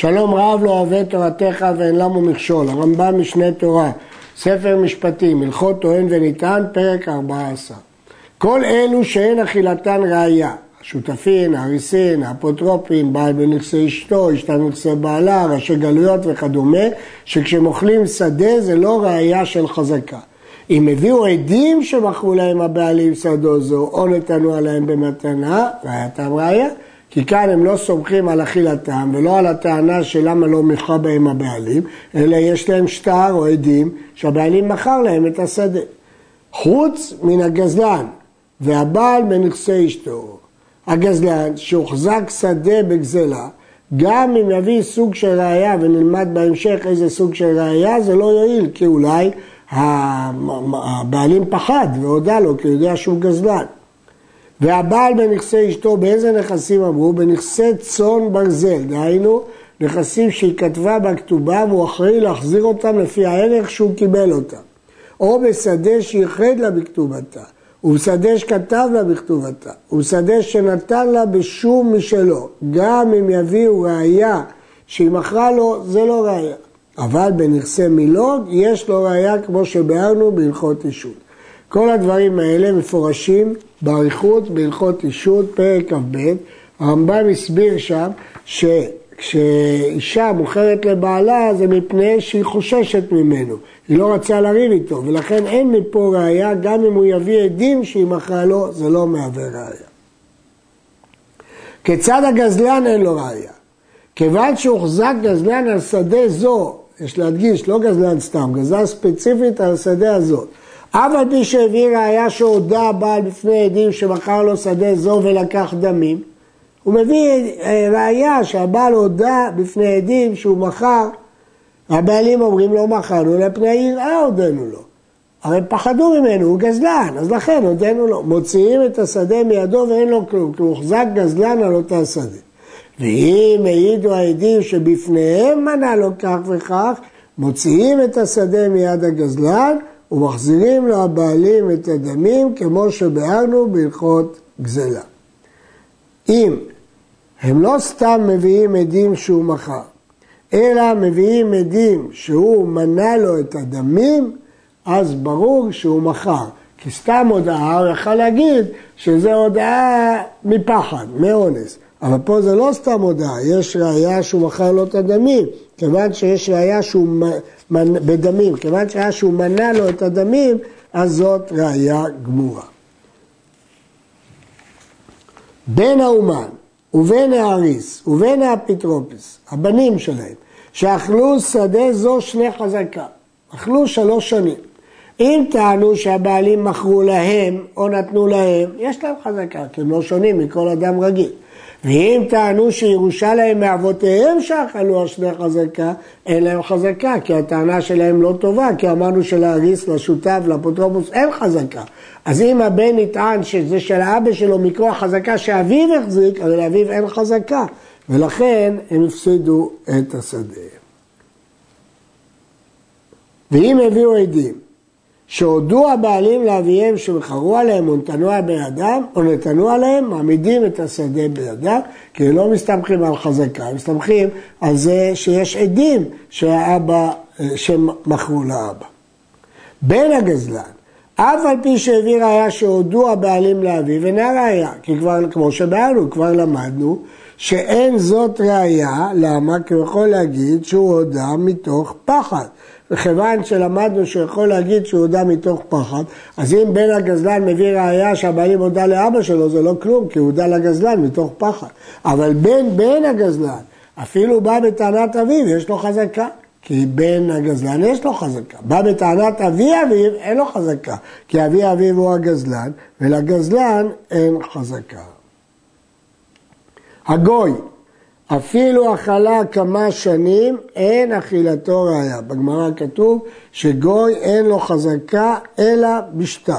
שלום רב לא אוהב תורתך ואין למו מכשול. הרמב"ם משנה תורה, ספר משפטים, הלכות טוען ונטען, פרק 14. כל אלו שאין אכילתן ראייה, השותפין, הריסין, האפוטרופין, בעל בנכסי אשתו, אשתה בנכסי בעלה, ראשי גלויות וכדומה, שכשמוכלים שדה זה לא ראייה של חזקה. אם הביאו עדים שמכרו להם הבעלים שדו זו, או נתנו עליהם במתנה, ראייתם ראייה, כי כאן הם לא סומכים על אכילתם ולא על הטענה שלמה לא מכרה בהם הבעלים, אלא יש להם שטר או עדים שהבעלים מכר להם את השדה. חוץ מן הגזלן והבעל בנכסי אשתו, הגזלן שהוחזק שדה בגזלה, גם אם יביא סוג של ראייה ונלמד בהמשך איזה סוג של ראייה, זה לא יועיל, כי אולי הבעלים פחד והודע לו כי יודע שהוא גזלן. והבעל בנכסי אשתו, באיזה נכסים אמרו? בנכסי צאן ברזל, דהיינו נכסים שהיא כתבה בכתובה והוא אחראי להחזיר אותם לפי הערך שהוא קיבל אותם, או בשדה שייחד לה בכתובתה, ובשדה שכתב לה בכתובתה, ובשדה שנתן לה בשום משלו, גם אם יביאו ראייה שהיא מכרה לו, זה לא ראייה. אבל בנכסי מילוג יש לו ראייה, כמו שבארנו בהלכות אישות. כל הדברים האלה מפורשים באריכות בהלכות אישות, פרק כ"ב. הרמב"ם הסביר שם שכשאישה מוכרת לבעלה זה מפני שהיא חוששת ממנו, היא לא רצה לריב איתו, ולכן אין מפה ראייה, גם אם הוא יביא עדים שהיא מכרה לו, זה לא מהווה ראייה. כיצד הגזלן אין לו ראייה? כיוון שהוחזק גזלן על שדה זו, יש להדגיש, לא גזלן סתם, גזלן ספציפית על השדה הזאת, אף על פי שהביא ראייה שהודה הבעל בפני עדים שמכר לו שדה זו ולקח דמים, הוא מביא ראייה שהבעל הודה בפני עדים שהוא מכר, הבעלים אומרים לו מכרנו, לפני יראה הודנו לו, הרי פחדו ממנו, הוא גזלן, אז לכן הודנו לו, מוציאים את השדה מידו ואין לו כלום, כי הוא הוחזק גזלן על אותה שדה. ואם העידו העדים שבפניהם מנה לו כך וכך, מוציאים את השדה מיד הגזלן ומחזירים לו הבעלים את הדמים, כמו שבארנו בהלכות גזלה. אם הם לא סתם מביאים עדים שהוא מכר, אלא מביאים עדים שהוא מנה לו את הדמים, אז ברור שהוא מכר. כי סתם הודעה, הוא יכול להגיד שזה הודעה מפחד, מאונס. אבל פה זה לא סתם הודעה, יש ראייה שהוא מכר לו את הדמים, כיוון שיש ראייה שהוא בדמים, כיוון שראייה שהוא מנה לו את הדמים, אז זאת ראייה גמורה. בין האומן ובין האריס ובין האפיטרופס, הבנים שלהם, שאכלו שדה זו שני חזקה, אכלו 3 שנים. אם טענו שהבעלים מכרו להם או נתנו להם, יש להם חזקה, כי הם לא שונים מכל אדם רגיל. ואם טענו שירושה להם מאבותיהם שאכלו השני חזקה, אין להם חזקה, כי הטענה שלהם לא טובה, כי אמרנו שלהריס, לשותף, לאפוטרופוס, אין חזקה. אז אם הבן נטען שזה של האבא שלו מכוח חזקה שאביו החזיק, אבל לאביו אין חזקה, ולכן הם הפסידו את השדה. ואם הביאו עדים שהודו הבעלים לאביהם שמחרו עליהם ונתנו בידם, או נתנו עליהם, מעמידים את השדה בידם, כי לא מסתמכים על חזקה, הם מסתמכים על זה שיש עדים שמחרו לאבא. בן הגזלן, אף על פי שהביא ראייה שהודו הבעלים לאביו, אינה ראייה, כי כבר, כמו שבאנו, כבר למדנו, שאין זאת ראייה, למה? כי הוא יכול להגיד שהוא הודה מתוך פחד. וכיוון שלמדנו שיכול להגיד שהוא הודה מתוך פחד, אז אם בן הגזלן מביא ראייה שהבעלים הודה לאבא שלו, זה לא כלום, כי הוא הודה לגזלן מתוך פחד. אבל בן הגזלן, אפילו בא בטענת אביו, יש לו חזקה, כי בן הגזלן יש לו חזקה. בא בטענת אביו, אין לו חזקה, כי אביו הוא הגזלן, ולגזלן אין חזקה. הגוי, אפילו אכלה כמה שנים, אין אכילתו ראייה. בגמרא כתוב שגוי אין לו חזקה אלא בשטר.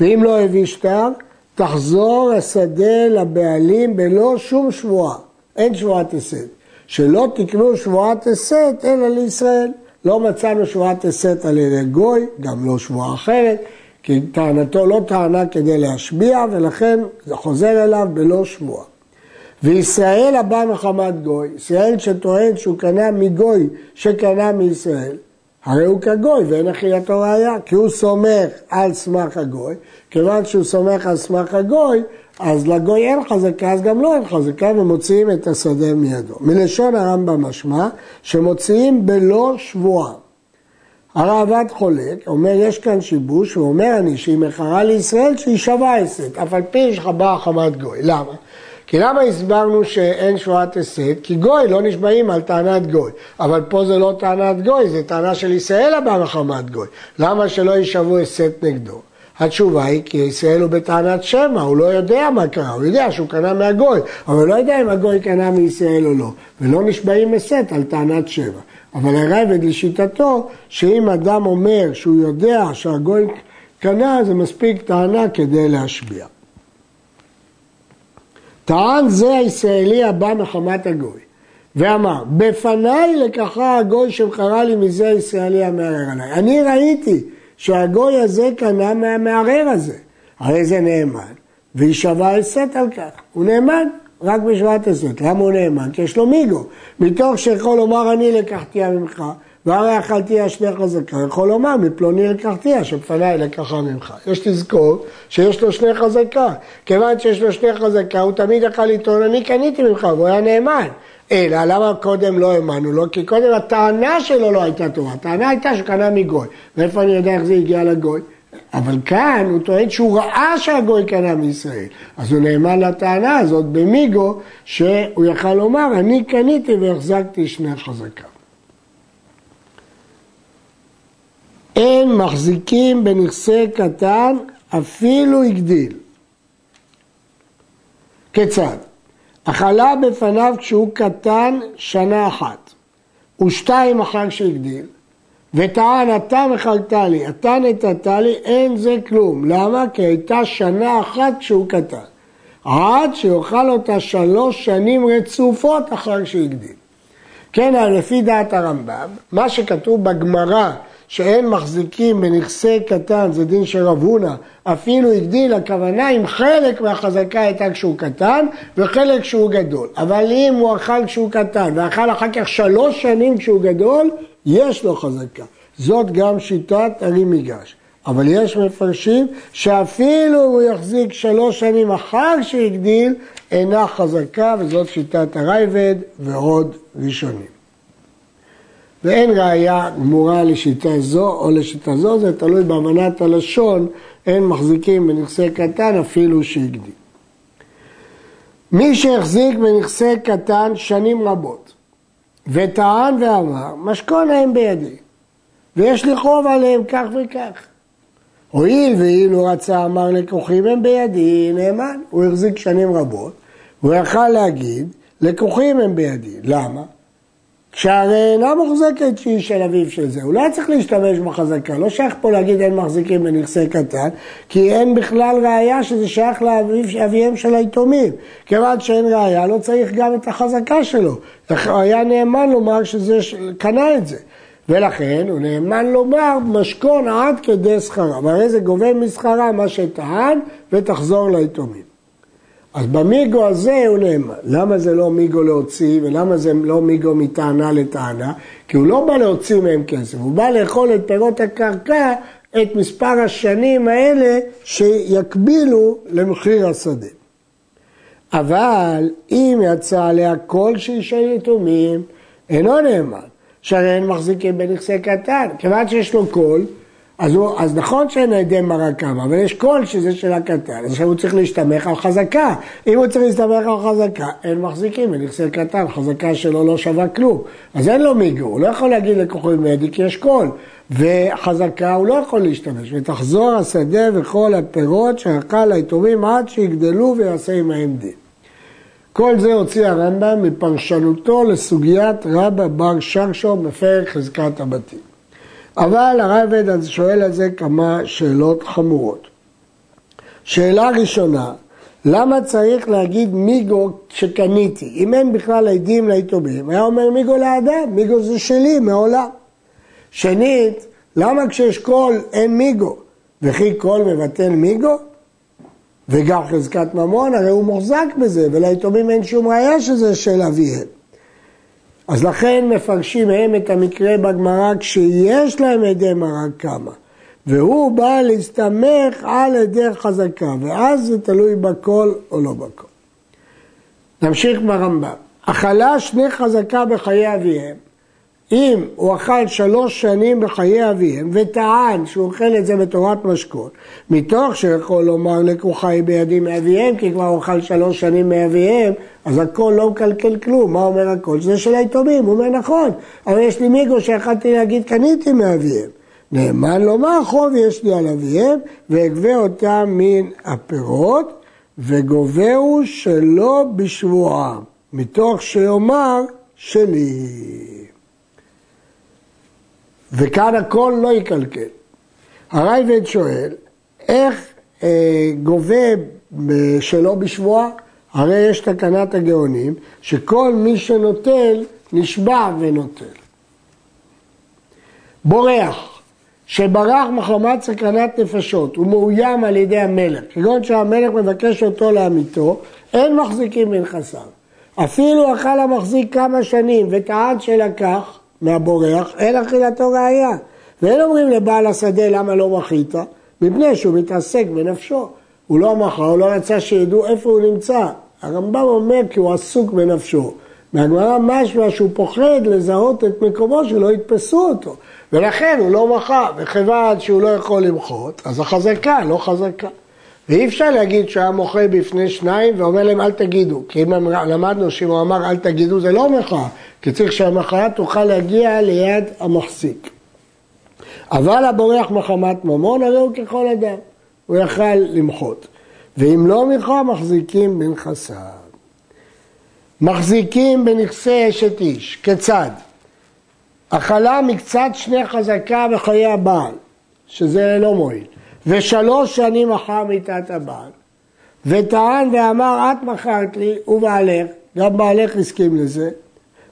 ואם לא הביא שטר, תחזור השדה לבעלים בלא שום שבועה. אין שבועת הסת. שלא תקנו שבועת הסת אלא לישראל. לא מצאנו שבועת הסת על ידי גוי, גם לא שבועה אחרת, כי טענתו לא טענה כדי להשביע, ולכן זה חוזר אליו בלא שבועה. וישראל הבא מחמת גוי, ישראל שטוען שהוא קנה מגוי שקנה מישראל, הרי הוא כגוי ואין אחייתו ראיה, כי הוא סומך על סמך הגוי, כיוון שהוא סומך על סמך הגוי, אז לגוי אין חזקה, אז גם לא אין חזקה, ומוציאים את השדה מידו. מלשון הרמב"ם משמע, שמוציאים בלא שבועה. הרעב"ד חולק, אומר יש כאן שיבוש, הוא אומר אני שהיא מכרה לישראל שהיא שווה הסת, אף על פי שחברה חמת גוי. למה? כי למה הסברנו שאין שבועת הסת? כי גוי לא נשבעים על טענת גוי, אבל פה זה לא טענת גוי, זה טענה של ישראל הבא מחמת גוי. למה שלא יישבו הסת נגדו? התשובה היא כי ישראל הוא בטענת שמע, הוא לא יודע מה קרה, הוא יודע שהוא קנה מהגוי, אבל לא יודע אם הגוי קנה מישראל או לא, ולא נשבעים הסת על טענת שמע. אבל הרייבד לשיטתו, שאם אדם אומר שהוא יודע שהגוי קנה, זה מספיק טענה כדי להשביע. טען זה הישראלי הבא מחמת הגוי, ואמר, בפניי לקחה הגוי שמכרה לי מזה הישראלי המערער עליי. אני ראיתי שהגוי הזה קנה מהמערער הזה. הרי זה נאמן, והיא שווה הסת על כך. הוא נאמן. רק בשבועת הסת. למה הוא נאמן? כי יש לו מיגו. מתוך שיכול לומר אני לקחתיה ממך, והרי אכלתיה שני חזקה. יכול לומר מפלוני לקחתיה, שפניי לקחה ממך. יש לזכור שיש לו שני חזקה. כיוון שיש לו שני חזקה, הוא תמיד יכל לטעון, אני קניתי ממך, והוא היה נאמן. אלא, למה קודם לא האמנו לו? כי קודם הטענה שלו לא הייתה טובה. הטענה הייתה שקנה מגוי. ואיפה אני יודע איך זה הגיע לגוי? אבל כאן הוא טוען שהוא ראה שהגוי קנה מישראל, אז הוא נאמן לטענה הזאת במיגו שהוא יכל לומר, אני קניתי והחזקתי שני חזקה. אין מחזיקים בנכסי קטן אפילו הגדיל. כיצד? אכלה בפניו כשהוא קטן שנה אחת, ושתיים אחר שהגדיל, וטען, אתה מחלת לי, אתה נתת לי, אין זה כלום. למה? כי הייתה שנה אחת כשהוא קטן. עד שיאכל אותה 3 שנים רצופות אחר שהגדיל. כן, לפי דעת הרמב"ם, מה שכתוב בגמרא, שאין מחזיקים בנכסי קטן, זה דין של רב הונא, אפילו הגדיל, הכוונה אם חלק מהחזקה הייתה כשהוא קטן, וחלק כשהוא גדול. אבל אם הוא אכל כשהוא קטן, ואכל אחר כך 3 שנים כשהוא גדול, יש לו חזקה. זאת גם שיטת הרימיגש. אבל יש מפרשים שאפילו הוא יחזיק 3 שנים אחר שהגדיל, אינה חזקה, וזאת שיטת הרייבד ועוד ראשונים. ואין ראיה גמורה לשיטה זו או לשיטה זו, זה תלוי בהבנת הלשון, אין מחזיקים בנכסי קטן אפילו שהגדיל. מי שהחזיק בנכסי קטן שנים רבות, וטען ואמר, משכונהם בידי, ויש לי חוב עליהם כך וכך. הואיל ואילו רצה אמר לקוחים הם בידי, נאמן, הוא החזיק שנים רבות, הוא יכל להגיד, לקוחים הם בידי, למה? כשהרי אינה מוחזקת שהיא של אביו של זה, הוא לא צריך להשתמש בחזקה, לא שייך פה להגיד אין מחזיקים בנכסי קטן, כי אין בכלל ראיה שזה שייך לאביהם של היתומים, כיוון שאין ראיה לא צריך גם את החזקה שלו, היה נאמן לומר שזה קנה את זה, ולכן הוא נאמן לומר משכון עד כדי שכרה, והרי זה גובה משכרה מה שטען ותחזור ליתומים. אז במיגו הזה הוא נאמן. למה זה לא מיגו להוציא ולמה זה לא מיגו מטענה לטענה? כי הוא לא בא להוציא מהם כסף, הוא בא לאכול את פירות הקרקע את מספר השנים האלה שיקבילו למחיר השדה. אבל אם יצא עליה כלשהי של יתומים, אינו נאמן, שהרי אין מחזיקים בנכסי קטן, כיוון שיש לו קול, אז נכון שאין הידי מראה כמה, אבל יש קול שזה של הקטן, אז הוא צריך להשתמך על חזקה. אם הוא צריך להשתמך על חזקה, אין מחזיקים, אין נכסי קטן, חזקה שלו לא שווה כלום. אז אין לו מיגו, הוא לא יכול להגיד לקוחים מידי כי יש קול, וחזקה הוא לא יכול להשתמש, ותחזור השדה וכל הפירות שאכל היתומים עד שיגדלו ויעשה עם העמדים. כל זה הוציא הרמב"ם מפרשנותו לסוגיית רבא בר שרשום בפרק חזקת הבתים. אבל הרייבד שואל על זה כמה שאלות חמורות. שאלה ראשונה, למה צריך להגיד מיגו שקניתי? אם אין בכלל עדים ליתומים, היה אומר מיגו לאדם, מיגו זה שלי מעולם. שנית, למה כשיש קול אין מיגו? וכי קול מבטל מיגו? וגם חזקת ממון, הרי הוא מוחזק בזה, וליתומים אין שום ראיה שזה של אביהם. אז לכן מפרשים הם את המקרה בגמרא כשיש להם עדי מרק כמה, והוא בא להסתמך על עדי חזקה, ואז זה תלוי בכל או לא בכל. נמשיך ברמב"ם. אכלה שני חזקה בחיי אביהם, אם הוא אכל 3 שנים בחיי אביהם וטען שהוא אוכל את זה בתורת משקות, מתוך שיכול לומר לקוחי בידי מאביהם, כי כבר הוא אכל 3 שנים מאביהם, אז הכל לא מקלקל כלום. מה אומר הכל? זה של היתומים. הוא אומר נכון, אבל יש לי מיגו שיכלתי להגיד קניתי מאביהם. נאמן לומר חוב יש לי על אביהם, והגווה אותם מן הפירות, וגובהו שלא בשבועה, מתוך שיאמר שלי. וכאן הכל לא יקלקל. הרייבד שואל, איך גובה שלא בשבועה? הרי יש תקנת הגאונים, שכל מי שנוטל נשבע ונוטל. בורח, שברח מחמת סכנת נפשות, הוא מאוים על ידי המלך, כגון שהמלך מבקש אותו לעמיתו, אין מחזיקים מנכסיו. אפילו אכל המחזיק כמה שנים וטען שלקח, מהבורח, אין אכילתו ראייה. ואין אומרים לבעל השדה למה לא מחית, מפני שהוא מתעסק בנפשו. הוא לא מחה, הוא לא רצה שידעו איפה הוא נמצא. הרמב"ם אומר כי הוא עסוק בנפשו. מהגמרא משמע שהוא פוחד לזהות את מקומו שלא יתפסו אותו. ולכן הוא לא מחה, וכיוון שהוא לא יכול למחות, אז החזקה לא חזקה. ואי אפשר להגיד שהיה מוחה בפני 2 ואומר להם אל תגידו, כי אם למדנו שאם הוא אמר אל תגידו זה לא מחה, כי צריך שהמחאה תוכל להגיע ליד המחזיק. אבל הבורח מחמת ממון הרי הוא ככל אדם, הוא יכל למחות. ואם לא מחה מחזיקים בנכסיו. מחזיקים בנכסי אשת איש, כיצד? אכלה מקצת 2 חזקה בחיי הבעל, שזה לא מועיל. ו3 שנים אחר מיתת הבעל, וטען ואמר את מכרת לי ובעלך, גם בעלך הסכים לזה,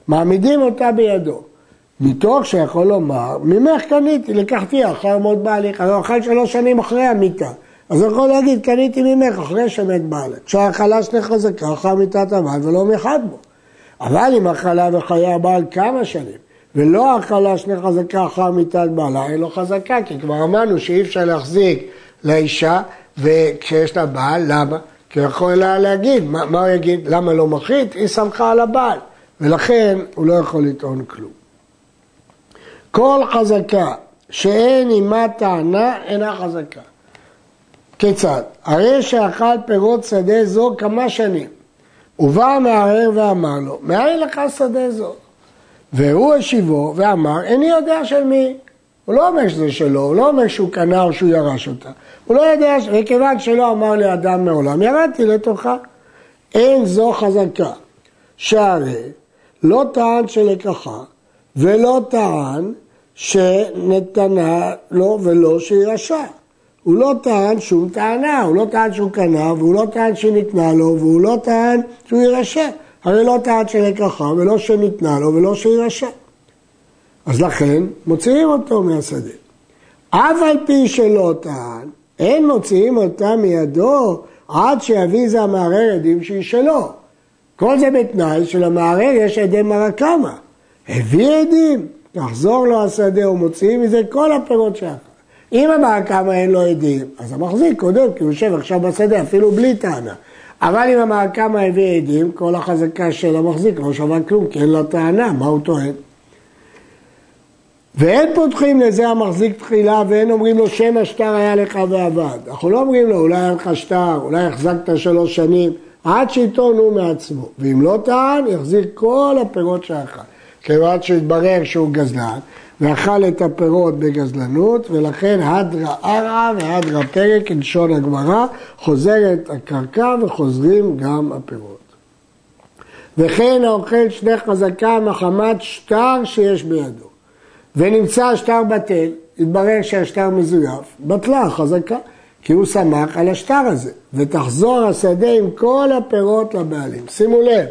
מעמידים אותה בידו, מתוך שיכול לומר, ממך קניתי, לקחתי אחר מות בעלך, הרי אכל 3 שנים אחרי המיתה, אז הוא יכול להגיד קניתי ממך אחרי שמת בעלך, כשהאכלה 2 חזקה אחר מיתת הבעל ולא מחד בו, אבל אם אכלה וחיי הבעל כמה שנים, ולא אכלה 2 חזקה אחר מיתת בעלה, אין לו חזקה, כי כבר אמרנו שאי אפשר להחזיק לאישה, וכשיש לה בעל, למה? כי יכול לה להגיד, מה הוא יגיד? למה לא מחית? היא סמכה על הבעל, ולכן הוא לא יכול לטעון כלום. כל חזקה שאין עימה טענה, אינה חזקה. כיצד? הרי שאכל פירות שדה זו כמה שנים, ובא מהערר ואמר לו, מאין לך שדה זו? והוא השיבו ואמר, איני יודע של מי. הוא לא אומר שזה שלו, הוא לא אומר שהוא קנה או שהוא ירש אותה. הוא לא יודע, וכיוון שלא אמר לי אדם מעולם, ירדתי לתוכה. אין זו חזקה, שהרי לא טען שלקחה, ולא טען שנתנה לו ולא שירשה. הוא לא טען שום טענה, הוא לא טען שהוא קנה, והוא לא טען שניתנה לו, והוא לא טען שהוא ירשה. הרי לא טען שלקחה ולא שניתנה לו ולא שירשה. אז לכן מוציאים אותו מהשדה. אבל פי שלא טען, אין מוציאים אותה מידו עד שיביא המערער עדים שהיא שלו. כל זה בתנאי שלמערער יש עדי מרק כמה. הביא עדים, תחזור לו השדה ומוציאים מזה כל הפירות שאחר. אם המרק כמה אין לו עדים, אז המחזיק קודם, כי הוא יושב עכשיו בשדה אפילו בלי טענה. אבל אם המרק כמה הביא עדים, כל החזקה של המחזיק לא שווה כלום, כי אין לה טענה, מה הוא טוען? ואין פותחים לזה המחזיק תחילה, ואין אומרים לו שם השטר היה לך ועבד. אנחנו לא אומרים לו, אולי היה לך שטר, אולי החזקת 3 שנים, עד שיתונו מעצמו. ואם לא טען, יחזיק כל הפירות שאכל. כיוון שהתברר שהוא גזלן, ואכל את הפירות בגזלנות, ולכן הדרה ערה והדרה פרק, כלשון הגמרא, חוזרת הקרקע וחוזרים גם הפירות. וכן האוכל 2 חזקה מחמת שטר שיש בידו, ונמצא השטר בטל, התברר שהשטר מזויף, בטלה החזקה, כי הוא שמח על השטר הזה, ותחזור השדה עם כל הפירות לבעלים. שימו לב,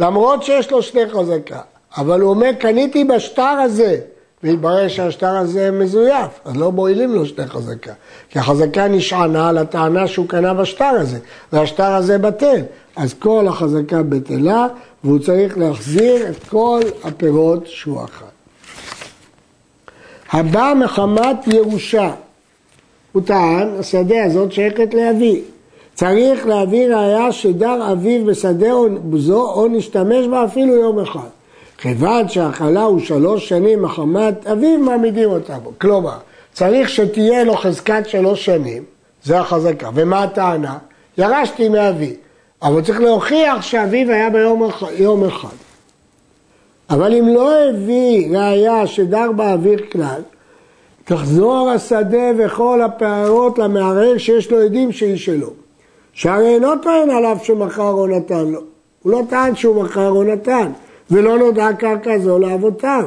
למרות שיש לו 2 חזקה, אבל הוא אומר, קניתי בשטר הזה, והתברר שהשטר הזה מזויף, אז לא מועילים לו שני חזקה, כי החזקה נשענה על הטענה שהוא קנה בשטר הזה, והשטר הזה בטל, אז כל החזקה בטלה, והוא צריך להחזיר את כל הפירות שהוא אכל. הבא מחמת ירושה, הוא טען, השדה הזאת שייכת לאבי, צריך להביא ראיה שדר אביו בשדה זו או נשתמש בה אפילו יום אחד. כיוון שהאכלה הוא 3 שנים מחמת אביו מעמידים אותה בו. כלומר, צריך שתהיה לו חזקת 3 שנים, זה החזקה. ומה הטענה? ירשתי מאבי, אבל צריך להוכיח שאביו היה ביום אחד. אבל אם לא הביא ראיה שדר באוויר כלל, תחזור השדה וכל הפערות למערר שיש לו עדים שהיא שלו. שהרי אינו טוען עליו שמכר או נתן לו. הוא לא טען שהוא מכר או נתן, ולא נודע קרקע זו לאבותיו.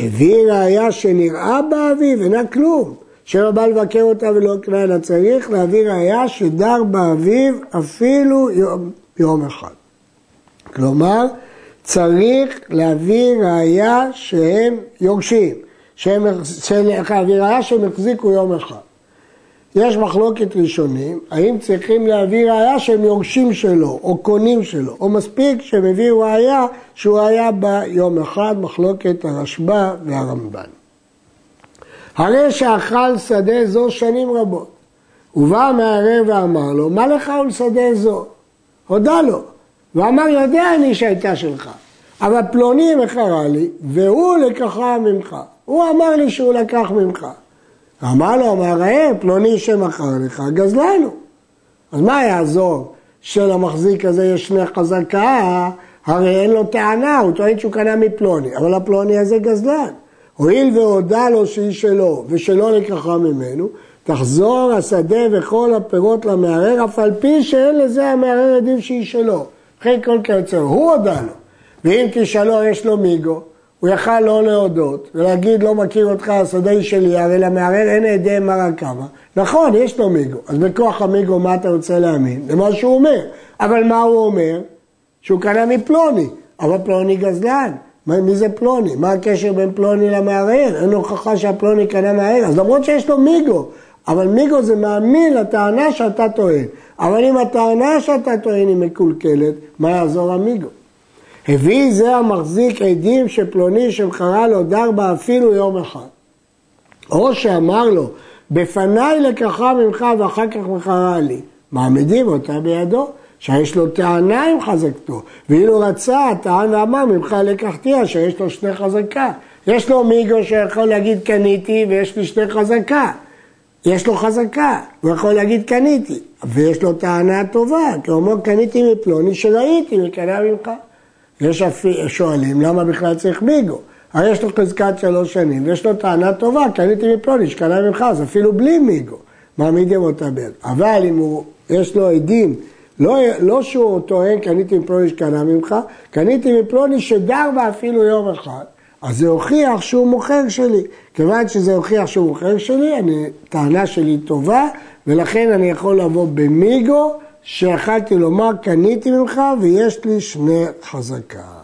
הביא ראיה שנראה באביב, אינה כלום. שמא בא לבקר אותה ולא קנה, אלא צריך להביא ראיה שדר באביב אפילו יום אחד. כלומר, צריך להביא ראיה שהם יורשים, להביא ראיה שהם החזיקו יום אחד. יש מחלוקת ראשונים, האם צריכים להביא ראיה שהם יורשים שלו, או קונים שלו, או מספיק שהם הביאו ראיה שהוא היה ביום אחד, מחלוקת הרשב"א והרמב"ן. הרי שאכל שדה זו שנים רבות, ובא מהערב ואמר לו, מה לך הוא לשדה זו? הודה לו, ואמר, יודע אני שהייתה שלך, אבל פלוני מכרה לי, והוא לקחה ממך, הוא אמר לי שהוא לקח ממך. אמר לו, אמר, פלוני שמכר לך, גז לנו. אז מה יעזור שלמחזיק הזה יש שני חזקה? הרי אין לו טענה, הוא טוען שהוא קנה מפלוני, אבל הפלוני הזה גזלן. הואיל והודה לו שהיא שלו, ושלא לקחה ממנו, תחזור השדה וכל הפירות למערר, אף על פי שאין לזה המערר עדים שהיא שלו. אחרי כל קרצה, הוא הודה לו. ואם כשלו יש לו מיגו, הוא יכל לא להודות, ולהגיד לא מכיר אותך, השדה שלי, הרי למערר אין עדי מרא קמא. נכון, יש לו מיגו, אז בכוח המיגו מה אתה רוצה להאמין? זה מה שהוא אומר. אבל מה הוא אומר? שהוא קנה מפלוני, אבל פלוני גזלן. מי זה פלוני? מה הקשר בין פלוני למערר? אין הוכחה שהפלוני קנה מהערר. אז למרות שיש לו מיגו, אבל מיגו זה מאמין לטענה שאתה טוען. אבל אם הטענה שאתה טוען היא מקולקלת, מה יעזור המיגו? הביא זה המחזיק עדים שפלוני שמכרה לו דר בה אפילו יום אחד. או שאמר לו, בפניי לקחה ממך ואחר כך מכרה לי. מעמידים אותה בידו, שיש לו טענה עם חזקתו. ואילו רצה, טען ואמר, ממך לקחתיה, שיש לו 2 חזקה. יש לו מיגו שיכול להגיד קניתי ויש לי 2 חזקה. יש לו חזקה, הוא יכול להגיד קניתי. ויש לו טענה טובה, כי הוא אומר קניתי מפלוני שראיתי וקנה ממך. יש שואלים למה בכלל צריך מיגו, הרי יש לו חזקת 3 שנים ויש לו טענה טובה, קניתי מפלוני שקנה ממך, אז אפילו בלי מיגו מעמידים אותה בידו. אבל אם יש לו עדים, לא שהוא טוען קניתי מפלוני שקנה ממך, קניתי מפלוני שדר בה אפילו יום אחד, אז זה הוכיח שהוא מוכר שלי. כיוון שזה הוכיח שהוא מוכר שלי, טענה שלי טובה, ולכן אני יכול לבוא במיגו, שיכלתי לומר, קניתי ממך ויש לי 2 חזקה.